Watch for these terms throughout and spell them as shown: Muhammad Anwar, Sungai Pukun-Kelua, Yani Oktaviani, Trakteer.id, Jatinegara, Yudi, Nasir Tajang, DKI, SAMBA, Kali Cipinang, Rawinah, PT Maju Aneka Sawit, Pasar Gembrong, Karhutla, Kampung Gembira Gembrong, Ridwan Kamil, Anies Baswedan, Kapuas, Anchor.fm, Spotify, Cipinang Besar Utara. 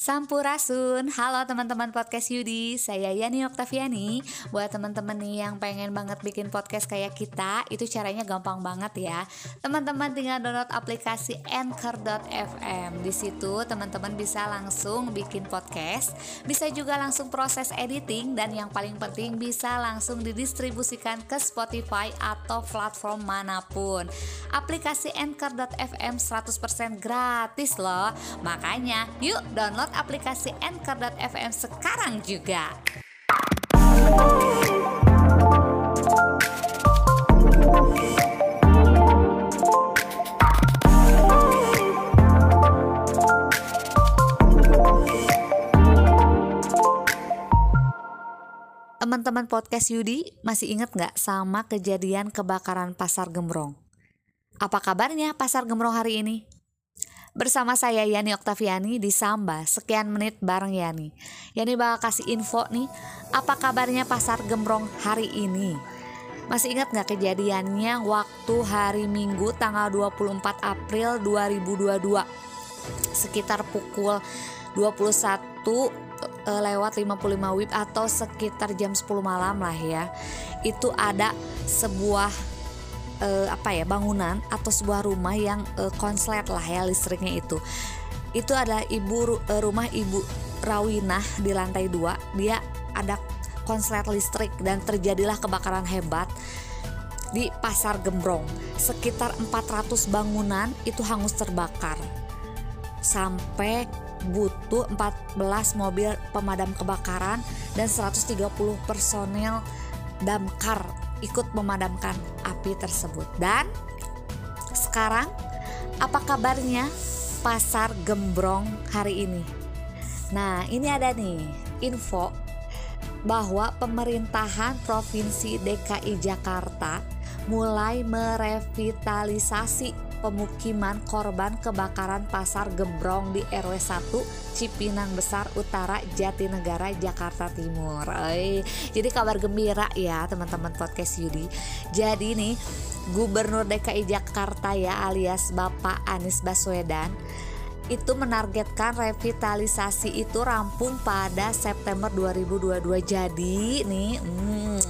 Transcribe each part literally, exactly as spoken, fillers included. Sampurasun, halo teman-teman podcast Yudi, saya Yani Oktaviani. Buat teman-teman nih yang pengen banget bikin podcast kayak kita, itu caranya gampang banget ya. Teman-teman tinggal download aplikasi Anchor dot F M. Di situ teman-teman bisa langsung bikin podcast, bisa juga langsung proses editing, dan yang paling penting bisa langsung didistribusikan ke Spotify atau platform manapun. Aplikasi Anchor dot F M seratus persen gratis loh. Makanya yuk download aplikasi Anchor dot F M sekarang juga. Teman-teman podcast Yudi, masih ingat nggak sama kejadian kebakaran Pasar Gembrong? Apa kabarnya Pasar Gembrong hari ini? Bersama saya Yani Oktaviani di Samba, sekian menit bareng Yani. Yani bakal kasih info nih, apa kabarnya Pasar Gembrong hari ini? Masih ingat gak kejadiannya waktu hari Minggu tanggal dua puluh empat April dua ribu dua puluh dua? Sekitar pukul dua puluh satu lewat lima puluh lima W I B atau sekitar jam sepuluh malam lah ya. Itu ada sebuah E, apa ya bangunan atau sebuah rumah yang e, konslet lah ya listriknya itu. Itu adalah ibu e, rumah Ibu Rawinah di lantai dua. Dia ada konslet listrik dan terjadilah kebakaran hebat di Pasar Gembrong. Sekitar empat ratus bangunan itu hangus terbakar. Sampai butuh empat belas mobil pemadam kebakaran dan seratus tiga puluh personel damkar ikut memadamkan api tersebut. Dan sekarang apa kabarnya Pasar Gembrong hari ini? Nah, ini ada nih info bahwa pemerintahan Provinsi D K I Jakarta mulai merevitalisasi pemukiman korban kebakaran Pasar Gembrong di R W satu Cipinang Besar Utara, Jatinegara, Jakarta Timur. Oi, jadi kabar gembira ya teman-teman podcast Yudi. Jadi nih Gubernur D K I Jakarta ya alias Bapak Anies Baswedan itu menargetkan revitalisasi itu rampung pada September dua ribu dua puluh dua. Jadi nih hmm,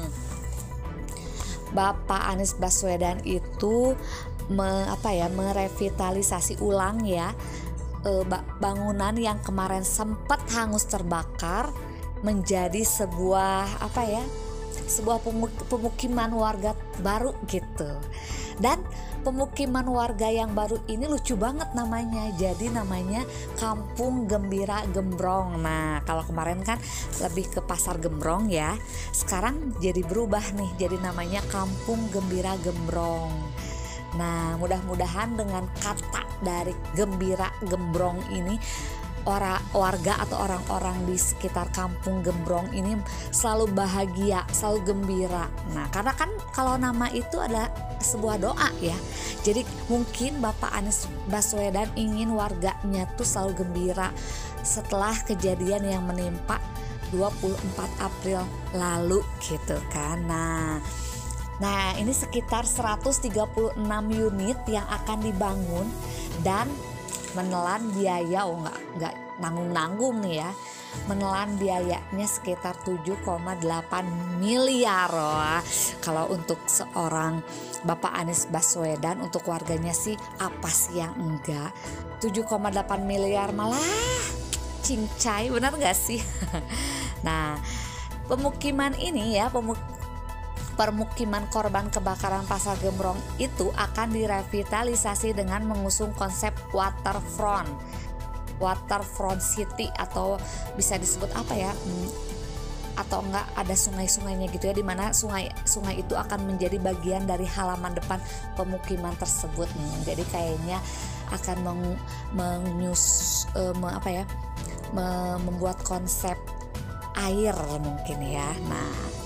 Bapak Anies Baswedan itu Me, apa ya merevitalisasi ulang ya e, bangunan yang kemarin sempat hangus terbakar menjadi sebuah apa ya sebuah pemukiman warga baru gitu. Dan pemukiman warga yang baru ini lucu banget namanya. Jadi namanya Kampung Gembira Gembrong. Nah, kalau kemarin kan lebih ke Pasar Gembrong ya. Sekarang jadi berubah nih, jadi namanya Kampung Gembira Gembrong. Nah, mudah-mudahan dengan kata dari Gembira Gembrong ini orang warga atau orang-orang di sekitar Kampung Gembrong ini selalu bahagia, selalu gembira. Nah, karena kan kalau nama itu adalah sebuah doa ya. Jadi mungkin Bapak Anies Baswedan ingin warganya tuh selalu gembira setelah kejadian yang menimpa dua puluh empat April lalu gitu kan. Nah, Nah ini sekitar seratus tiga puluh enam unit yang akan dibangun dan menelan biaya, oh nggak nggak nanggung-nanggung nih ya, menelan biayanya sekitar tujuh koma delapan miliar. Wah, kalau untuk seorang Bapak Anies Baswedan, untuk warganya sih apa sih yang enggak, tujuh koma delapan miliar malah cincai, benar nggak sih? Nah, pemukiman ini ya pemukiman Permukiman korban kebakaran Pasar Gembrong itu akan direvitalisasi dengan mengusung konsep waterfront, waterfront city atau bisa disebut apa ya? Hmm, atau enggak ada sungai-sungainya gitu ya, di mana sungai-sungai itu akan menjadi bagian dari halaman depan pemukiman tersebut. Hmm, jadi kayaknya akan meng, menyus, eh, me, apa ya? Me, membuat konsep air mungkin ya. Nah,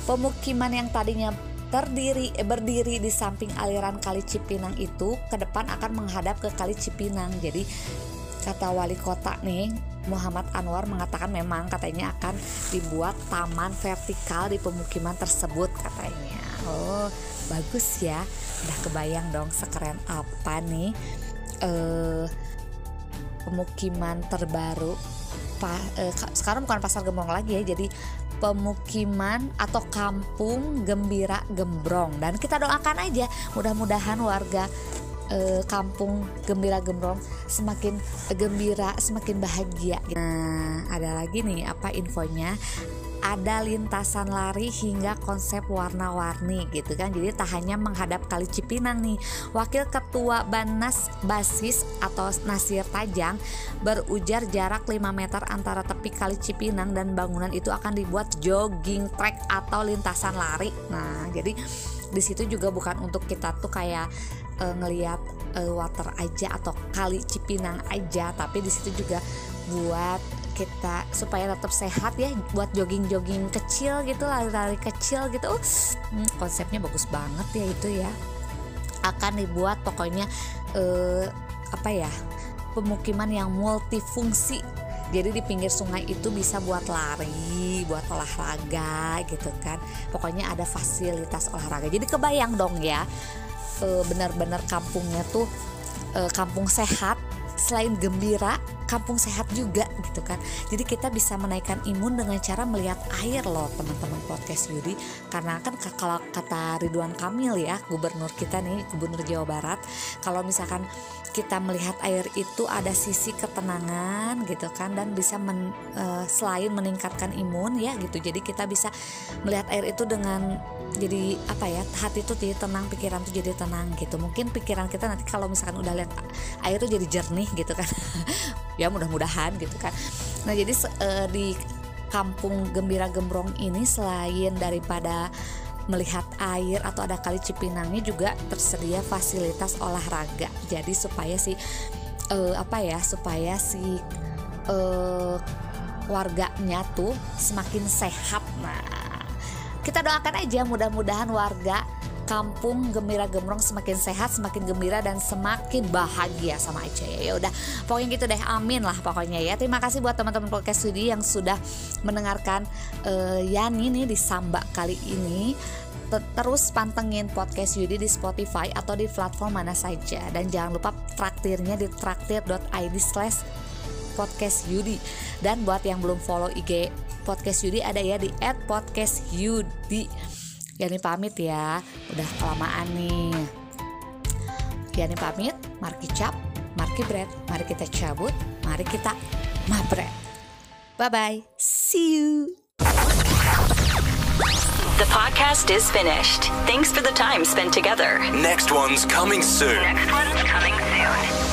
pemukiman yang tadinya terdiri berdiri di samping aliran Kali Cipinang itu ke depan akan menghadap ke Kali Cipinang. Jadi kata wali kota nih Muhammad Anwar mengatakan memang katanya akan dibuat taman vertikal di pemukiman tersebut katanya. Oh, bagus ya. Udah kebayang dong sekeren apa nih eh, pemukiman terbaru pa, eh, sekarang bukan Pasar Gembrong lagi ya, jadi pemukiman atau Kampung Gembira Gembrong. Dan kita doakan aja mudah-mudahan warga eh, Kampung Gembira Gembrong semakin gembira, semakin bahagia. Nah, ada lagi nih apa infonya? Ada lintasan lari hingga konsep warna-warni gitu kan. Jadi tak hanya menghadap Kali Cipinang nih. Wakil Ketua Banas Basis atau Nasir Tajang berujar jarak lima meter antara tepi Kali Cipinang dan bangunan itu akan dibuat jogging track atau lintasan lari. Nah, jadi di situ juga bukan untuk kita tuh kayak e, ngelihat e, water aja atau Kali Cipinang aja, tapi di situ juga buat kita supaya tetap sehat ya, buat jogging-jogging kecil gitu, lari-lari kecil gitu. Uh, konsepnya bagus banget ya itu ya. Akan dibuat pokoknya eh, apa ya, pemukiman yang multifungsi. Jadi di pinggir sungai itu bisa buat lari, buat olahraga gitu kan. Pokoknya ada fasilitas olahraga. Jadi kebayang dong ya, eh, benar-benar kampungnya tuh eh, kampung sehat. Selain gembira, kampung sehat juga gitu kan. Jadi kita bisa menaikkan imun dengan cara melihat air loh teman-teman podcast Yudi. Karena kan kalau kata Ridwan Kamil ya, gubernur kita nih, gubernur Jawa Barat, kalau misalkan kita melihat air itu ada sisi ketenangan gitu kan, dan bisa men, e, selain meningkatkan imun ya gitu. Jadi kita bisa melihat air itu dengan jadi apa ya, hati itu jadi tenang, pikiran itu jadi tenang gitu. Mungkin pikiran kita nanti kalau misalkan udah lihat air itu jadi jernih gitu kan. Ya mudah-mudahan gitu kan. Nah jadi e, di Kampung Gembira Gembrong ini selain daripada melihat air atau ada Kali Cipinangnya, juga tersedia fasilitas olahraga. Jadi supaya si uh, apa ya, supaya si uh, warganya tuh semakin sehat. Nah, kita doakan aja mudah-mudahan warga Kampung Gembira Gembrong semakin sehat, semakin gembira, dan semakin bahagia sama aja ya. Ya udah, pokoknya gitu deh, amin lah pokoknya ya. Terima kasih buat teman-teman podcast Studi yang sudah mendengarkan uh, Yani nih di Samba kali ini. Terus pantengin podcast Yudi di Spotify atau di platform mana saja, dan jangan lupa traktirnya di traktir dot i d slash podcast yudi. Dan buat yang belum follow I G podcast Yudi, ada ya di at podcast yudi. Yani pamit ya, udah kelamaan nih. Yani pamit, mari kicap, mari kibret, mari kita cabut, mari kita mabret. Bye-bye, see you. The podcast is finished. Thanks for the time spent together. Next one's coming soon. Next one's coming soon.